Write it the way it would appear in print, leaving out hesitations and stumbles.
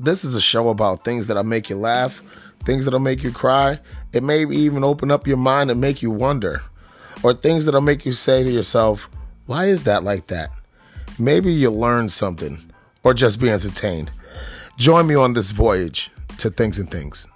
This is a show about things that'll make you laugh, things that'll make you cry. It may even open up your mind and make you wonder, or things that'll make you say to yourself, why is that like that? Maybe you'll learn something or just be entertained. Join me on this voyage to Things and Things.